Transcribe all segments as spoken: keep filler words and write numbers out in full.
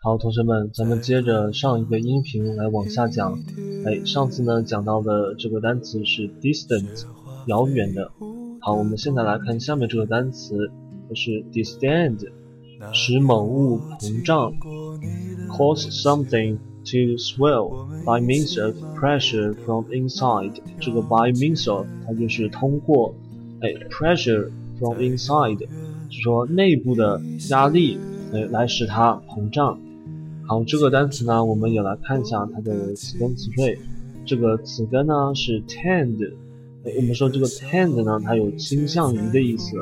好，同学们，咱们接着上一个音频来往下讲。哎，上次呢讲到的这个单词是 distant， 遥远的。好，我们现在来看下面这个单词，就是 distend， 使某物膨胀 ，cause something to swell by means of pressure from inside。这个 by means of 它就是通过，哎 ，pressure from inside， 是说内部的压力，哎，来使它膨胀。好，这个单词呢，我们也来看一下它的词根词缀。这个词根呢是 tend， 我们说这个 tend 呢，它有倾向于的意思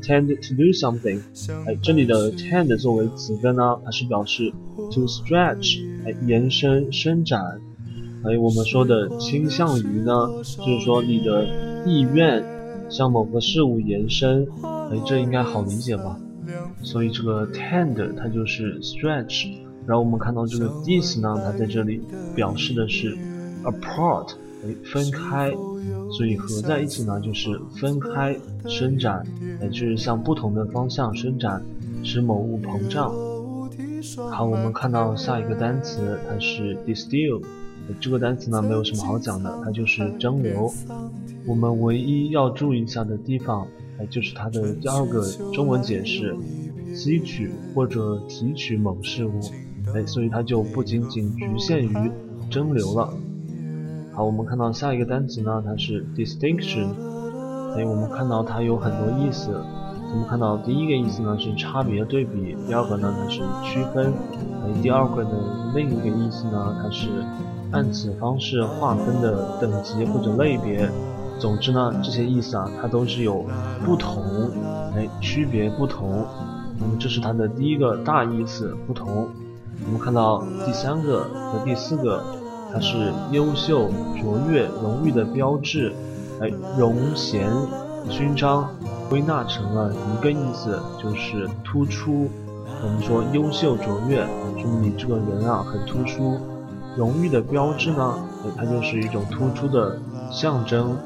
，tend to do something。哎，这里的 tend 作为词根呢，它是表示 to stretch， 哎，延伸、伸展。哎，我们说的倾向于呢，就是说你的意愿向某个事物延伸。哎，这应该好理解吧？所以这个 tend 它就是 stretch。然后我们看到这个 dis 呢，它在这里表示的是 apart， 分开，所以合在一起呢就是分开伸展，也就是向不同的方向伸展，使某物膨胀。好，我们看到下一个单词，它是 distill， 这个单词呢没有什么好讲的，它就是蒸馏。我们唯一要注意一下的地方，就是它的第二个中文解释，吸取或者提取某事物。哎，所以它就不仅仅局限于蒸馏了。好，我们看到下一个单词呢，它是 distinction。哎，我们看到它有很多意思。我们看到第一个意思呢是差别对比，第二个呢它是区分，哎，第二个呢另一个意思呢它是按此方式划分的等级或者类别。总之呢，这些意思啊，它都是有不同，哎，区别不同。那么这是它的第一个大意思，不同。我们看到第三个和第四个，它是优秀、卓越、荣誉的标志，哎，荣衔、勋章，归纳成了一个意思，就是突出。我们说优秀、卓越，说明你这个人啊很突出。荣誉的标志呢，哎，它就是一种突出的象征。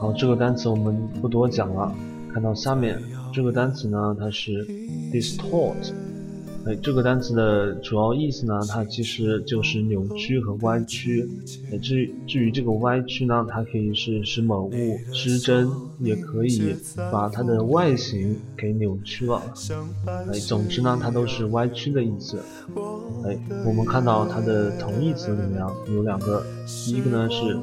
好，这个单词我们不多讲了。看到下面这个单词呢，它是 distort。 哎，这个单词的主要意思呢，它其实就是扭曲和歪曲。哎，至于至于这个歪曲呢，它可以是使某物失真，也可以把它的外形给扭曲了。哎，总之呢，它都是歪曲的意思。哎，我们看到它的同义词怎么样？有两个，第一个呢是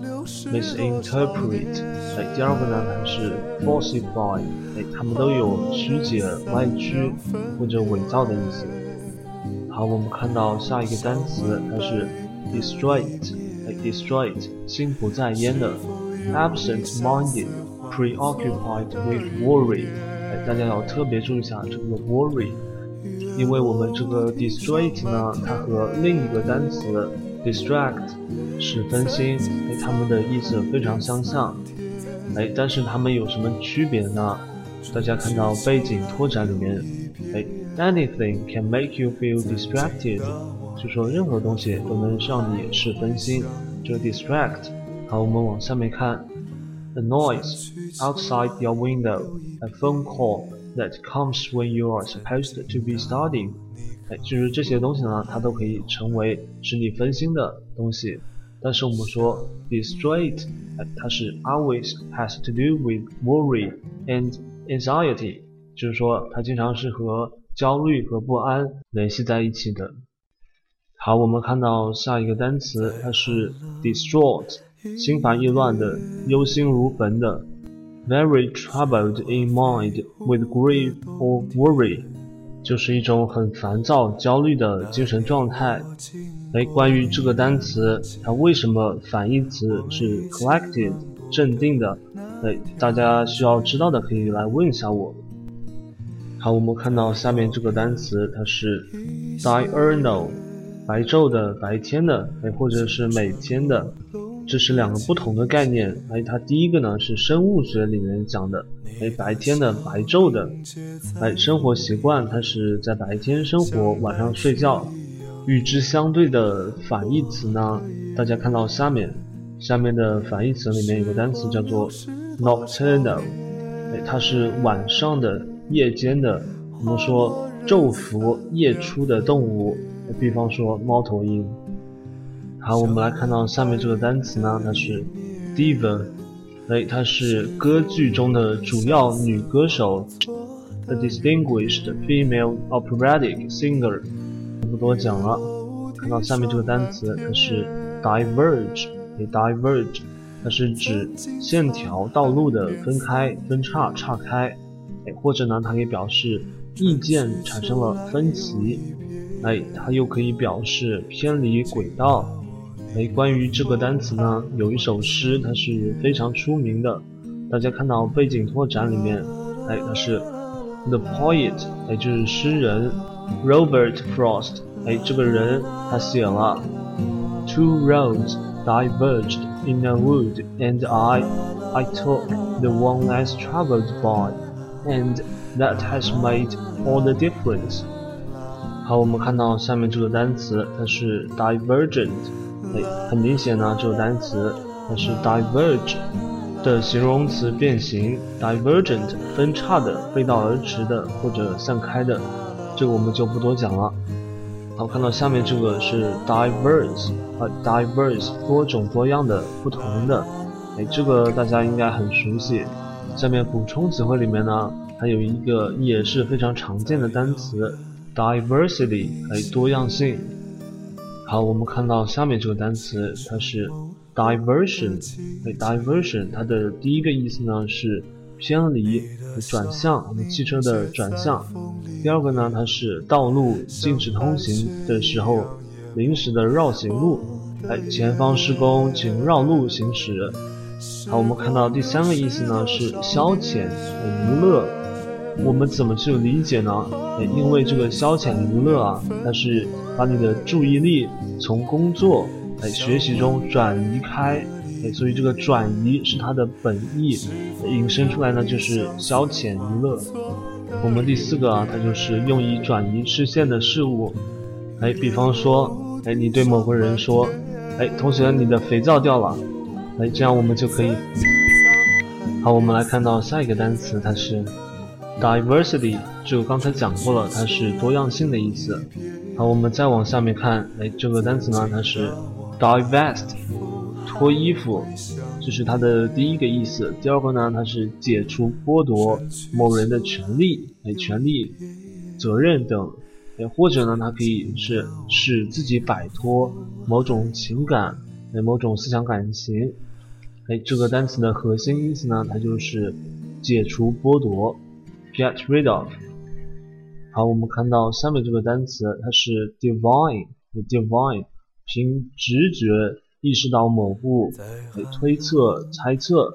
misinterpret， 哎，第二个呢它是 falsify， 哎，它们都有曲解、歪曲或者伪造的意思。好，我们看到下一个单词，它是 distract， 哎 ，distract， 心不在焉的 ，absent-minded， preoccupied with worry， 哎，大家要特别注意一下这个 worry， 因为我们这个 distract 呢，它和另一个单词 distract 使分心，哎，它们的意思非常相像，哎，但是它们有什么区别呢？大家看到背景拓展里面，哎。Anything can make you feel distracted， 就说任何东西都能让你使分心，就 distract。 好，我们往下面看 A noise outside your window, a phone call that comes when you are supposed to be studying， 哎，就是这些东西呢，它都可以成为使你分心的东西。但是我们说 distract， 它是 always has to do with worry and anxiety， 就是说它经常是和焦虑和不安联系在一起的。好，我们看到下一个单词，它是 distraught， 心烦意乱的，忧心如焚的 ，very troubled in mind with grief or worry， 就是一种很烦躁、焦虑的精神状态。哎，关于这个单词，它为什么反义词是 collected， 镇定的？哎，大家需要知道的可以来问一下我。好，我们看到下面这个单词，它是 diurnal， 白昼的、白天的，哎，或者是每天的，这是两个不同的概念。哎，它第一个呢是生物学里面讲的，哎，白天的、白昼的，哎，生活习惯它是在白天生活，晚上睡觉。与之相对的反义词呢，大家看到下面，下面的反义词里面有个单词叫做 nocturnal， 哎，它是晚上的。夜间的，我们说昼伏夜出的动物，比方说猫头鹰。好，我们来看到下面这个单词呢，它是 diva， 哎，它是歌剧中的主要女歌手 ，a distinguished female operatic singer。不多讲了，看到下面这个单词，它是 diverge， 哎 ，diverge， 它是指线条、道路的分开、分叉、岔开，哎，或者呢，它也表示意见产生了分歧。哎，它又可以表示偏离轨道。哎，关于这个单词呢，有一首诗，它是非常出名的。大家看到背景拓展里面，哎，它是 the poet， 哎，就是诗人 Robert Frost， 哎，这个人他写了 Two roads diverged in a wood, and I, I took the one less traveled by, and that has made all the difference。好，我们看到下面这个单词，它是 divergent， 哎，很明显呢，这个单词它是 diverge 的形容词变形 ，divergent 分叉的、背道而驰的或者散开的，这个我们就不多讲了。好，看到下面这个是 diverse， 啊 ，diverse 多种多样的、不同的，哎，这个大家应该很熟悉。下面补充词汇里面呢，还有一个也是非常常见的单词。diversity， 哎，多样性。好，我们看到下面这个单词，它是 diversion， 哎 ，diversion， 它的第一个意思呢是偏离、转向，我们汽车的转向。第二个呢，它是道路禁止通行的时候临时的绕行路，哎，前方施工，请绕路行驶。好，我们看到第三个意思呢是消遣、娱乐。我们怎么去理解呢？因为这个消遣娱乐啊，它是把你的注意力从工作、哎学习中转移开，哎，所以这个转移是它的本意，引申出来呢就是消遣娱乐。我们第四个啊，它就是用以转移视线的事物，哎，比方说，哎，你对某个人说，哎，同学，你的肥皂掉了，哎，这样我们就可以。好，我们来看到下一个单词，它是。diversity， 这个刚才讲过了，它是多样性的意思。好，我们再往下面看，哎，这个单词呢，它是 divest， 脱衣服，这是它的第一个意思。第二个呢，它是解除剥夺某人的权利、哎，权利、责任等，哎，或者呢，它可以是使自己摆脱某种情感、哎，某种思想感情。哎，这个单词的核心意思呢，它就是解除剥夺。get rid of。 好，我们看到下面这个单词，它是 divine， divine 凭直觉意识到某物，推测猜测，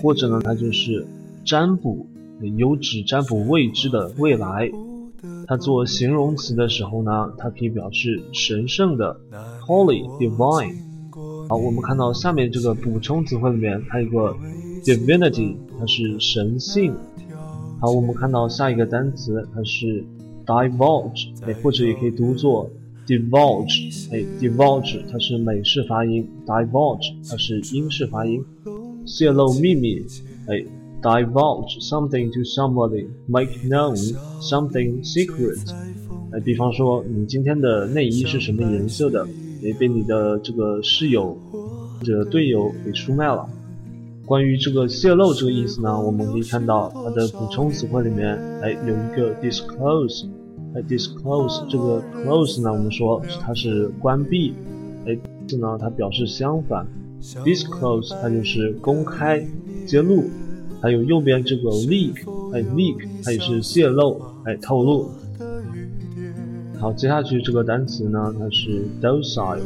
或者呢它就是占卜，有指占卜未知的未来。它做形容词的时候呢，它可以表示神圣的 holy divine。 好，我们看到下面这个补充词汇里面，它有个 divinity， 它是神性。好，我们看到下一个单词，它是 divulge， 哎，或者也可以读作 divulge， 哎 ，divulge 它是美式发音 ，divulge 它是英式发音，泄露秘密，哎 ，divulge something to somebody， make known something secret， 哎，比方说你今天的内衣是什么颜色的，哎，被你的这个室友或者队友给出卖了。关于这个泄露这个意思呢，我们可以看到它的补充词汇里面，哎，有一个 disclose， 哎 disclose 这个 close 呢，我们说它是关闭，哎，这呢它表示相反 disclose 它就是公开揭露。还有右边这个 leak， 哎 leak 它也是泄露，哎，透露。好，接下去这个单词呢，它是 docile，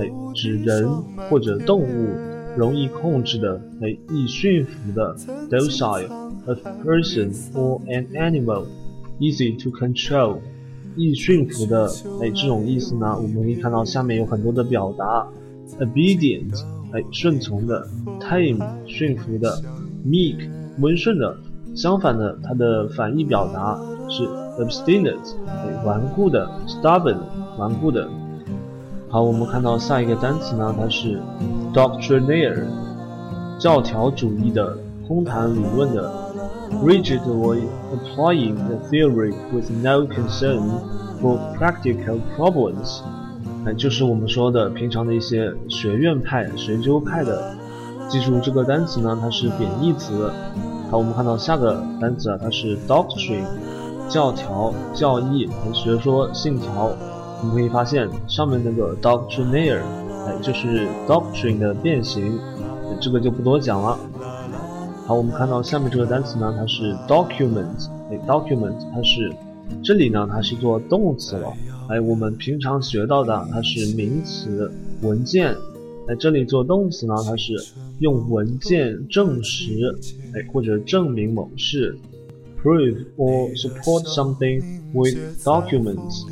哎，指人或者动物容易控制的，哎，易驯服的 docile a person or an animal easy to control， 易驯服的，哎，这种意思呢，我们可以看到下面有很多的表达 obedient， 哎，顺从的 tame 驯服的 meek 温顺的。相反的，它的反义表达是 obstinate， 哎，顽固的 stubborn 顽固的。好，我们看到下一个单词呢，它是 doctrinaire， 教条主义的，空谈理论的。rigidly applying the theory with no concern for practical problems。 哎，就是我们说的平常的一些学院派、学究派的。记住这个单词呢，它是贬义词。好，我们看到下个单词啊，它是 doctrine， 教条、教义和学说、信条。我们可以发现上面那个 doctrinaire， 哎，就是 doctrine 的变形。这个就不多讲了。好，我们看到下面这个单词呢，它是 document， 哎 ，document， 它是这里呢，它是做动词了。哎，我们平常学到的它是名词文件，哎，这里做动词呢，它是用文件证实，哎，或者证明某事 ，prove or support something with documents。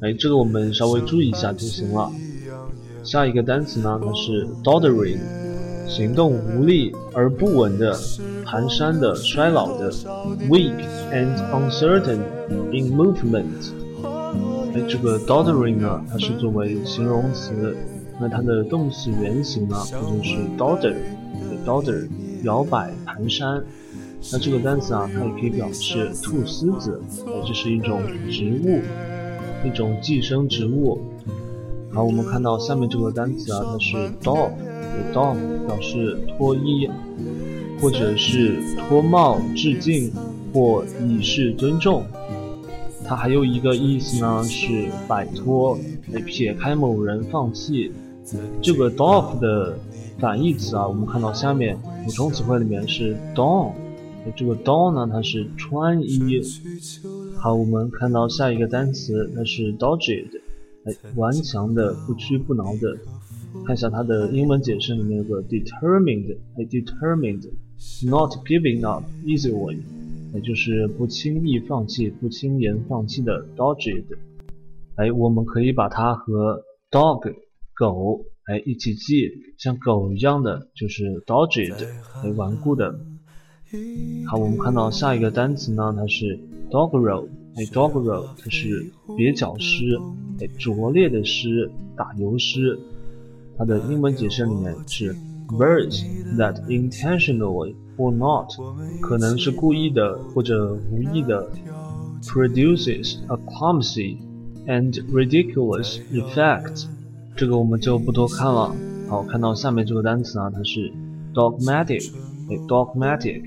哎，这个我们稍微注意一下就行了。下一个单词呢，它是 doddering。行动无力而不稳的，蹒跚的，衰老的 ，weak and uncertain in movement。哎，这个 doddering 呢，它是作为形容词，那它的动词原形呢，它就是 dodder，dodder， 摇摆、蹒跚。那这个单词啊，它也可以表示菟丝子，这是一种植物，一种寄生植物。好，我们看到下面这个单词啊，它是 doff。doff 表示脱衣，或者是脱帽致敬，或以示尊重。它还有一个意思呢，是摆脱、撇开某人、放弃。这个 doff 的反义词啊，我们看到下面补充词汇里面是 don。这个 don 呢，它是穿衣。好，我们看到下一个单词，它是 dogged， 顽强的、不屈不挠的。看一下它的英文解释里面有个 determined， 哎 ，determined， not giving up easily， 也就是不轻易放弃、不轻言放弃的 dogged。哎，我们可以把它和 dog 狗哎一起记，像狗一样的就是 dogged， 哎，顽固的。好，我们看到下一个单词呢，它是 doggerel， 哎 ，doggerel 它是蹩脚诗，哎，拙劣的诗，打油诗。它的英文解释里面是 birds that intentionally or not， 可能是故意的或者无意的 produces a clumsy and ridiculous effect。 这个我们就不多看了。好，看到下面这个单词啊，它是 dogmatic， 哎 dogmatic，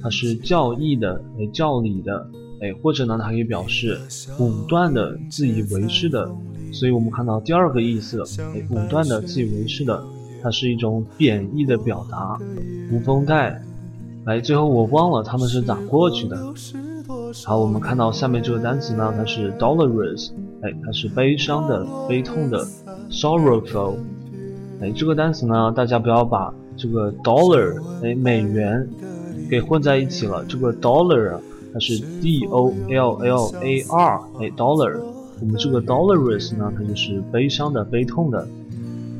它是教义的，哎教理的，哎或者呢它可以表示武断的、自以为是的。所以我们看到第二个意思，哎，武断的、自以为是的，它是一种贬义的表达，无风带。哎，最后我忘了他们是咋过去的。好，我们看到下面这个单词呢，它是 dolorous， 哎，它是悲伤的、悲痛的 ，sorrowful。哎，这个单词呢，大家不要把这个 dollar， 哎，美元给混在一起了。这个 dollar 它是 d o l l a r， 哎 ，dollar。我们这个 dolorous 呢，它就是悲伤的、悲痛的。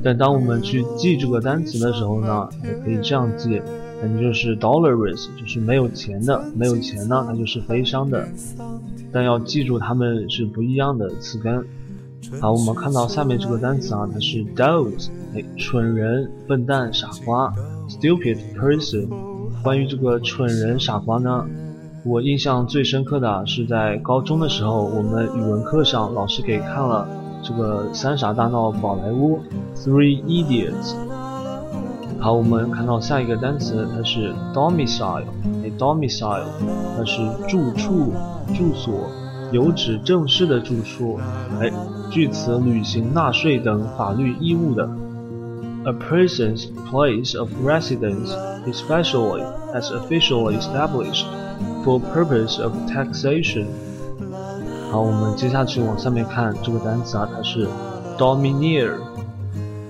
但当我们去记这个单词的时候呢，也可以这样记，那就是 dolorous 就是没有钱的，没有钱呢，它就是悲伤的。但要记住它们是不一样的词根。好，我们看到下面这个单词啊，它是 doze， 哎，蠢人、笨蛋、傻瓜 ，stupid person。关于这个蠢人、傻瓜呢？我印象最深刻的是在高中的时候，我们语文课上老师给看了这个《三傻大闹宝莱坞》Three Idiots。 好，我们看到下一个单词，它是 domicile， 哎 domicile 它是住处、住所，有指正式的住处，哎，据此履行纳税等法律义务的。A person's place of residence, especially as officially established for purpose of taxation。 好，我们接下去往下面看这个单词啊，它是 domineer，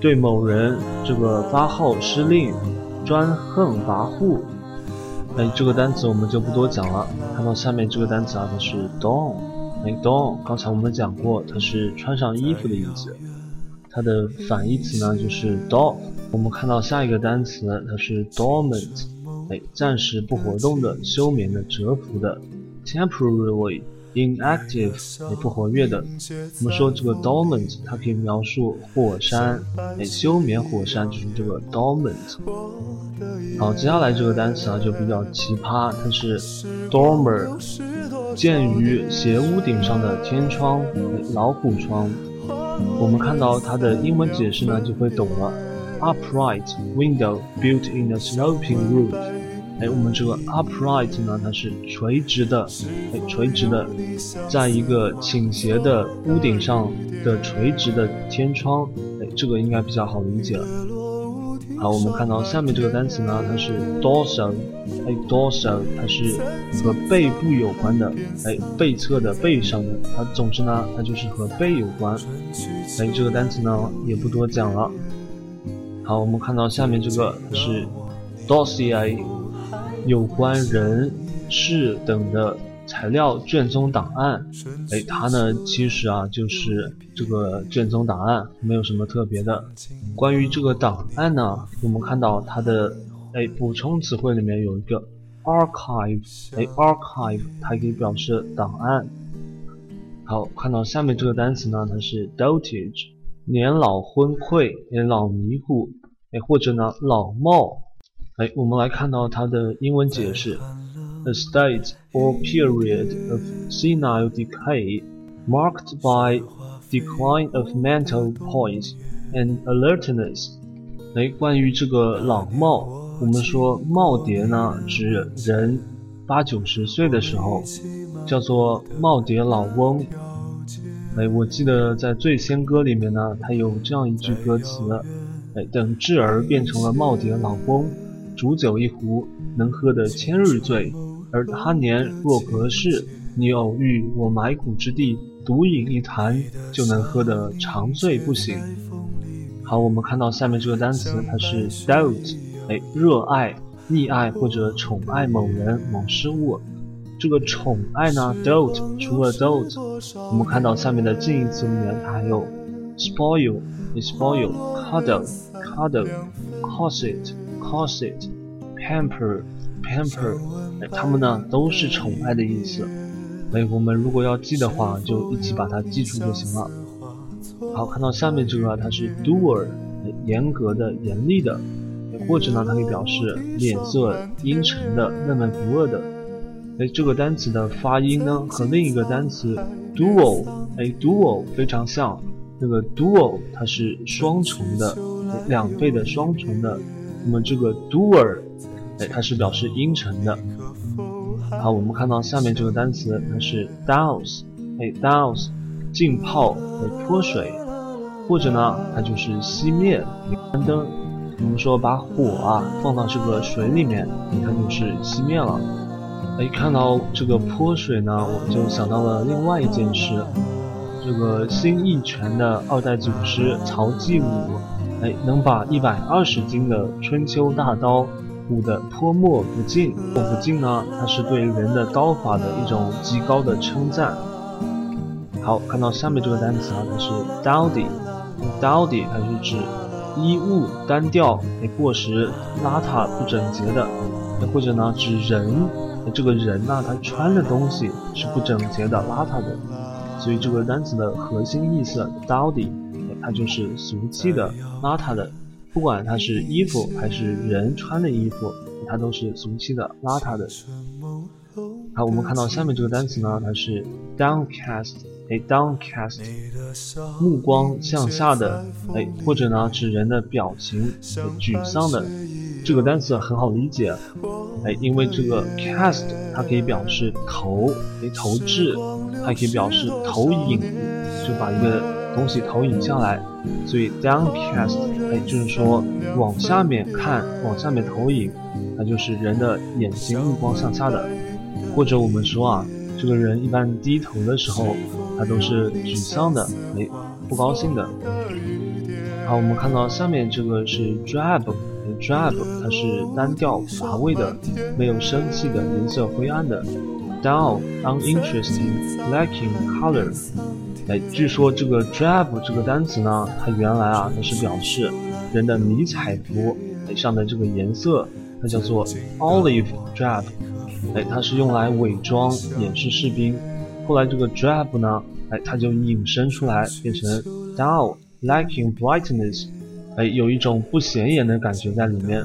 对某人这个发号施令、专横跋扈。哎，这个单词我们就不多讲了。看到下面这个单词啊，它是 don， 哎 don 刚才我们讲过，它是穿上衣服的意思。它的反义词呢就是 doff。 我们看到下一个单词，它是 dormant， 哎，暂时不活动的、休眠的、蛰伏的 temporarily， inactive 也不活跃的。我们说这个 dormant 它可以描述火山，哎，休眠火山就是这个 dormant。好，接下来这个单词啊就比较奇葩，它是 dormer， 见于斜屋顶上的天窗，老虎窗。我们看到它的英文解释呢就会懂了 ，upright window built in a sloping roof。哎，我们这个 upright 呢，它是垂直的，哎，垂直的，在一个倾斜的屋顶上的垂直的天窗，哎，这个应该比较好理解了。好，我们看到下面这个单词呢，它是 dorsal， 哎 ，dorsal 它是和背部有关的，哎，背侧的、背上的，它总之呢，它就是和背有关。哎，这个单词呢也不多讲了。好，我们看到下面这个是 dossier。有关人事等的材料卷宗档案，哎，它呢其实啊就是这个卷宗档案，没有什么特别的。关于这个档案呢，我们看到它的哎补充词汇里面有一个 archive， 哎 archive 它可以表示档案。好，看到下面这个单词呢，它是 dotage， 年老昏聩，哎老迷糊，哎或者呢老冒。哎，我们来看到它的英文解释 ：a state or period of senile decay marked by decline of mental poise and alertness。哎，关于这个老耄，我们说耄耋呢，指人八九十岁的时候，叫做耄耋老翁。哎，我记得在《醉仙歌》里面呢，它有这样一句歌词：哎，等稚儿变成了耄耋老翁。煮酒一壶，能喝得千日醉。而他年若何事？你偶遇我埋骨之地，独饮一坛，就能喝得长醉不醒。好，我们看到下面这个单词，它是 doubt， 哎，热爱、溺爱或者宠爱某人、某事物。这个宠爱呢 ，doubt， 除了 doubt， 我们看到下面的近义词里面，它还有 spoil， spoil， cuddle， cuddle， corset。Corset, pamper, pamper， 它们呢都是宠爱的意思。哎，我们如果要记的话，就一起把它记住就行了。好，看到下面这个，它是 doer， 严格的、严厉的，或者呢，它可以表示脸色阴沉的、闷闷不乐的。哎，这个单词的发音呢，和另一个单词 duo， 哎 ，duo 非常像。那个 duo 它是双重的，两倍的双重的。我们这个 doer， 哎，它是表示阴沉的。好，我们看到下面这个单词，它是 douse， 哎 douse， 浸泡，哎泼水，或者呢，它就是熄灭，关灯。我们说把火啊放到这个水里面，它就是熄灭了。哎，看到这个泼水呢，我就想到了另外一件事，这个新艺拳的二代祖师曹继武。哎，能把一百二十斤的春秋大刀舞得泼墨不尽，泼不尽呢？它是对人的刀法的一种极高的称赞。好，看到下面这个单词啊，它是 dowdy， dowdy 它是指衣物单调、哎过时、邋遢、不整洁的，哎或者呢指人，哎这个人呢、啊、他穿的东西是不整洁的、邋遢的，所以这个单词的核心意思 dowdy。它就是俗气的、邋遢的，不管它是衣服还是人穿的衣服，它都是俗气的、邋遢的。好，我们看到下面这个单词呢，它是 downcast， 哎 ，downcast， 目光向下的，哎，或者呢指人的表情、哎、沮丧的。这个单词很好理解，哎，因为这个 cast 它可以表示投，哎，投掷，还可以表示投影，就把一个。东西投影下来，所以 downcast， 哎，就是说往下面看，往下面投影，那就是人的眼睛目光向下的。或者我们说啊，这个人一般低头的时候，他都是沮丧的，哎，不高兴的。好，我们看到下面这个是 drab， 哎 drab 它是单调乏味的，没有生气的，颜色灰暗的。dull, uninteresting, lacking color。哎，据说这个 drab 这个单词呢，它原来啊，它是表示人的迷彩服上的这个颜色，它叫做 olive drab。哎，它是用来伪装掩饰士兵，后来这个 drab 呢，哎，它就引申出来变成 dull, lacking brightness， 哎，有一种不显眼的感觉在里面。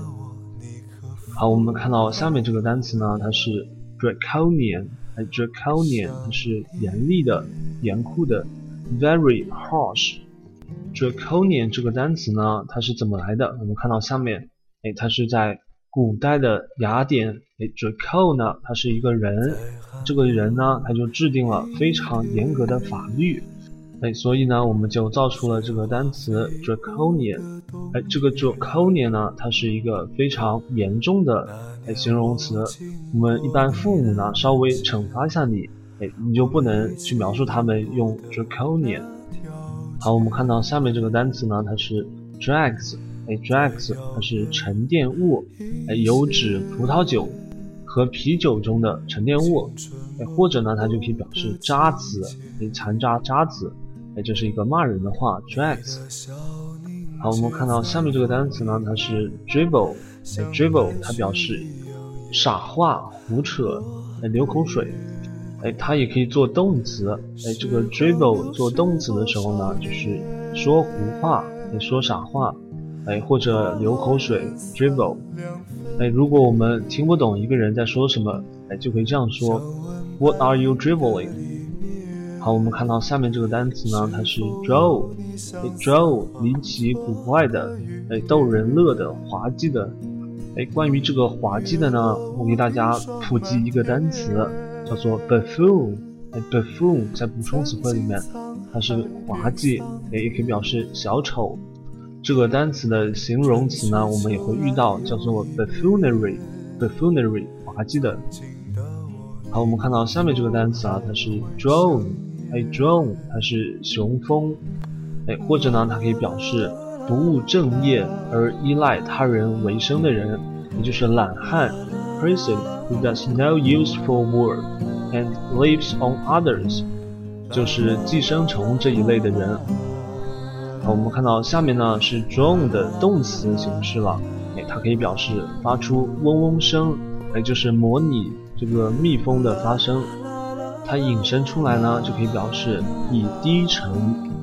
好，我们看到下面这个单词呢，它是 draconian， 哎 ，draconian 它是严厉的、严酷的 ，very harsh。draconian 这个单词呢，它是怎么来的？我们看到下面，哎，它是在古代的雅典，哎 ，Draco 呢，他是一个人，这个人呢，他就制定了非常严格的法律，哎，所以呢，我们就造出了这个单词 draconian， 哎，这个 draconian 呢，它是一个非常严重的哎形容词，我们一般父母呢稍微惩罚一下你，哎，你就不能去描述他们用 draconian。好，我们看到下面这个单词呢，它是 drugs， 哎 ，drugs 它是沉淀物，哎，有指葡萄酒和啤酒中的沉淀物，哎，或者呢，它就可以表示渣子，哎，残渣渣子，哎，这是一个骂人的话 ，drugs。好，我们看到下面这个单词呢，它是 dribble， 哎 ，dribble 它表示傻话、胡扯，哎，流口水。哎，它也可以做动词。哎，这个 dribble 做动词的时候呢，就是说胡话，哎，说傻话，哎，或者流口水 dribble。哎，如果我们听不懂一个人在说什么，哎，就可以这样说 ：What are you dribbling？ 好，我们看到下面这个单词呢，它是 droll。哎 ，droll 离奇古怪的，哎，逗人乐的，滑稽的。哎，关于这个滑稽的呢，我给大家普及一个单词。叫做 buffoon， 哎 ，buffoon 在补充词汇里面，它是滑稽，哎，也可以表示小丑。这个单词的形容词呢，我们也会遇到，叫做 buffoonery，buffoonery 滑稽的。好，我们看到下面这个单词啊，它是 drone， 哎 ，drone 它是雄蜂，哎，或者呢，它可以表示不务正业而依赖他人为生的人，也就是懒汉。person who does no useful work and lives on others， 就是寄生虫这一类的人。好，我们看到下面呢是 drone 的动词形式了，哎，它可以表示发出嗡嗡声，哎，就是模拟这个蜜蜂的发声。它引申出来呢，就可以表示以低沉、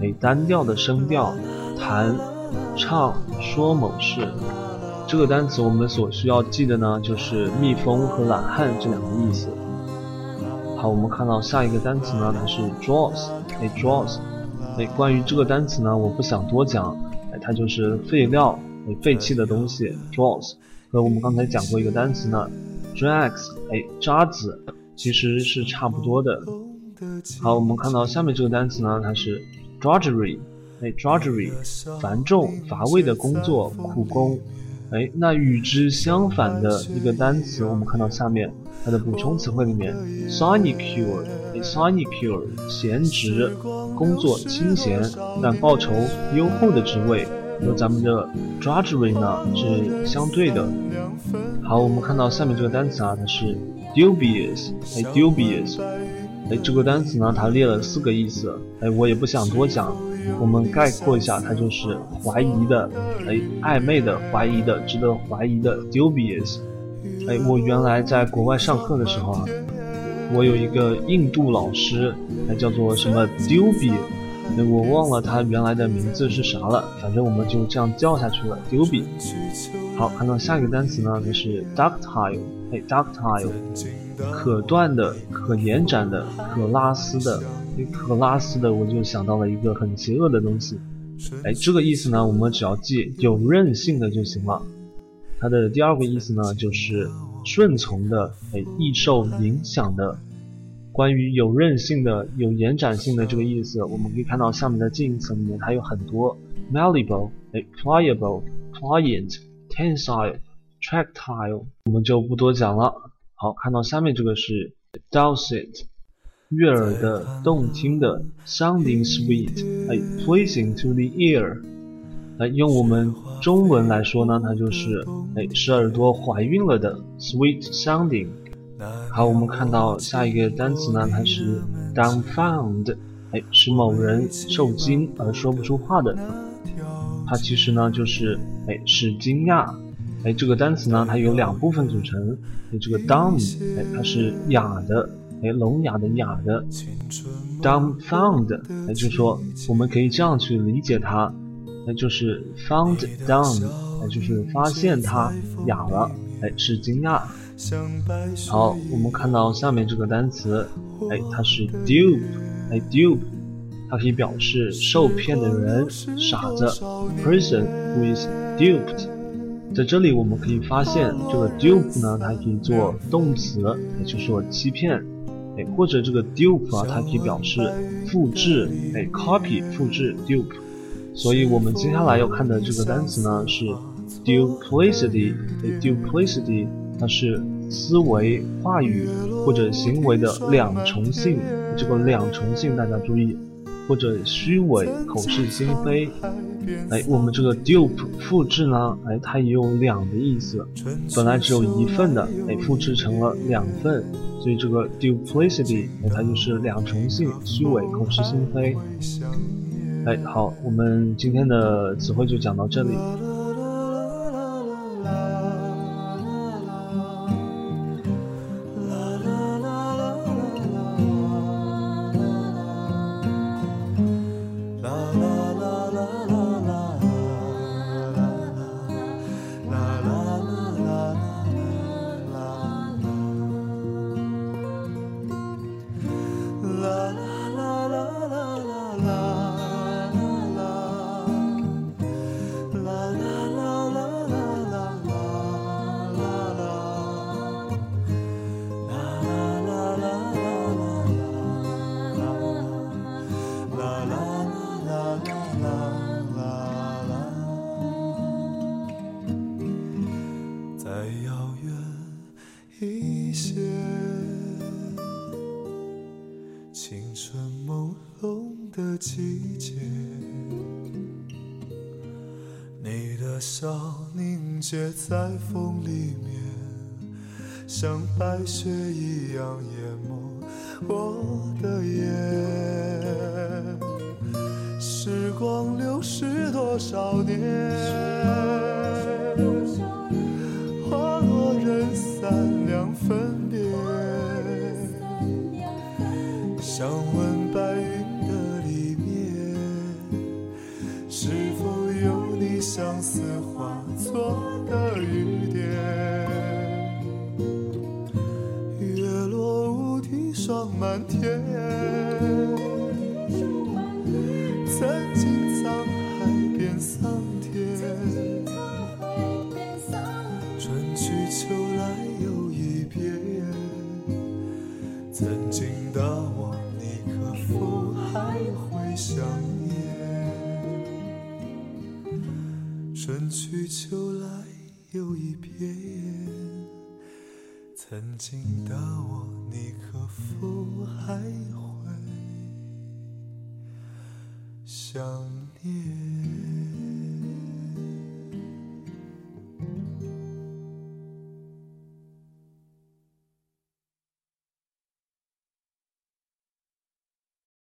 哎单调的声调弹、唱、说某事。这个单词我们所需要记的呢，就是蜜蜂和懒汉这两个意思。好，我们看到下一个单词呢，它是 dross， 哎 dross， 哎，关于这个单词呢，我不想多讲，哎，它就是废料，哎，废弃的东西 dross。和我们刚才讲过一个单词呢 ，drags， 哎，渣子，其实是差不多的。好，我们看到下面这个单词呢，它是 drudgery， 哎 drudgery， 繁重乏味的工作，苦工。哎，那与之相反的一个单词，我们看到下面它的补充词汇里面 ，sinecure， 哎 ，sinecure， 闲职，工作清闲但报酬优厚的职位，和咱们的 drudgery 呢是相对的。好，我们看到下面这个单词啊，它是 dubious， 哎 ，dubious， 哎，这个单词呢它列了四个意思，哎，我也不想多讲。我们概括一下，它就是怀疑的，哎，暧昧的，怀疑的，值得怀疑的 ，dubious。哎，我原来在国外上课的时候啊，我有一个印度老师，哎，叫做什么 Dubi， 哎，我忘了他原来的名字是啥了，反正我们就这样叫下去了 ，Dubi。好，看到下一个单词呢，就是 ductile， 哎 ，ductile， 可断的，可延展的，可拉丝的。可拉丝的，我就想到了一个很邪恶的东西。哎，这个意思呢，我们只要记有韧性的就行了。它的第二个意思呢，就是顺从的，哎，易受影响的。关于有韧性的、有延展性的这个意思，我们可以看到下面的近义词里面还有很多 malleable， 哎 ，pliable、pliant、tensile、tractile， 我们就不多讲了。好，看到下面这个是 dulcet。悦耳的，动听的 ，sounding sweet， 哎 ，pleasing to the ear， 哎，用我们中文来说呢，它就是哎，使耳朵怀孕了的 sweet sounding。好，我们看到下一个单词呢，它是 dumbfound， 哎，使某人受惊而说不出话的。它其实呢就是哎，使惊讶。哎，这个单词呢，它由两部分组成。哎，这个 dumb， 哎，它是哑的。哎，聋哑的哑的 dumbfound， 也就是说我们可以这样去理解它，那就是 found dumb， 也就是发现它哑了，哎，是惊讶。好，我们看到下面这个单词，哎，它是 dupe， 哎 dupe， 它可以表示受骗的人、傻子 person who is duped。在这里我们可以发现这个 dupe 呢，它可以做动词，也就是说欺骗，哎，或者这个 dupe 啊，它可以表示复制，哎 copy 复制 dupe。所以我们接下来要看的这个单词呢是 duplicity， 哎 duplicity， 它是思维、话语或者行为的两重性，这个两重性大家注意，或者虚伪、口是心非。哎，我们这个 dupe 复制呢，哎，它也有两的意思，本来只有一份的，哎，复制成了两份，所以这个 duplicity，哎，它就是两重性、虚伪、口是心非。哎，好，我们今天的词汇就讲到这里。青春朦胧的季节，你的笑凝结在风里面，像白雪一样淹没我的眼。时光流逝多少年，花落人散两分别，想问白云的里面，是否有你相思化作的雨点？月落乌啼霜满天，曾经沧海变桑田，春去秋来又一遍，曾经的我想念，春去秋来又一遍，曾经的我，你可否还会想念？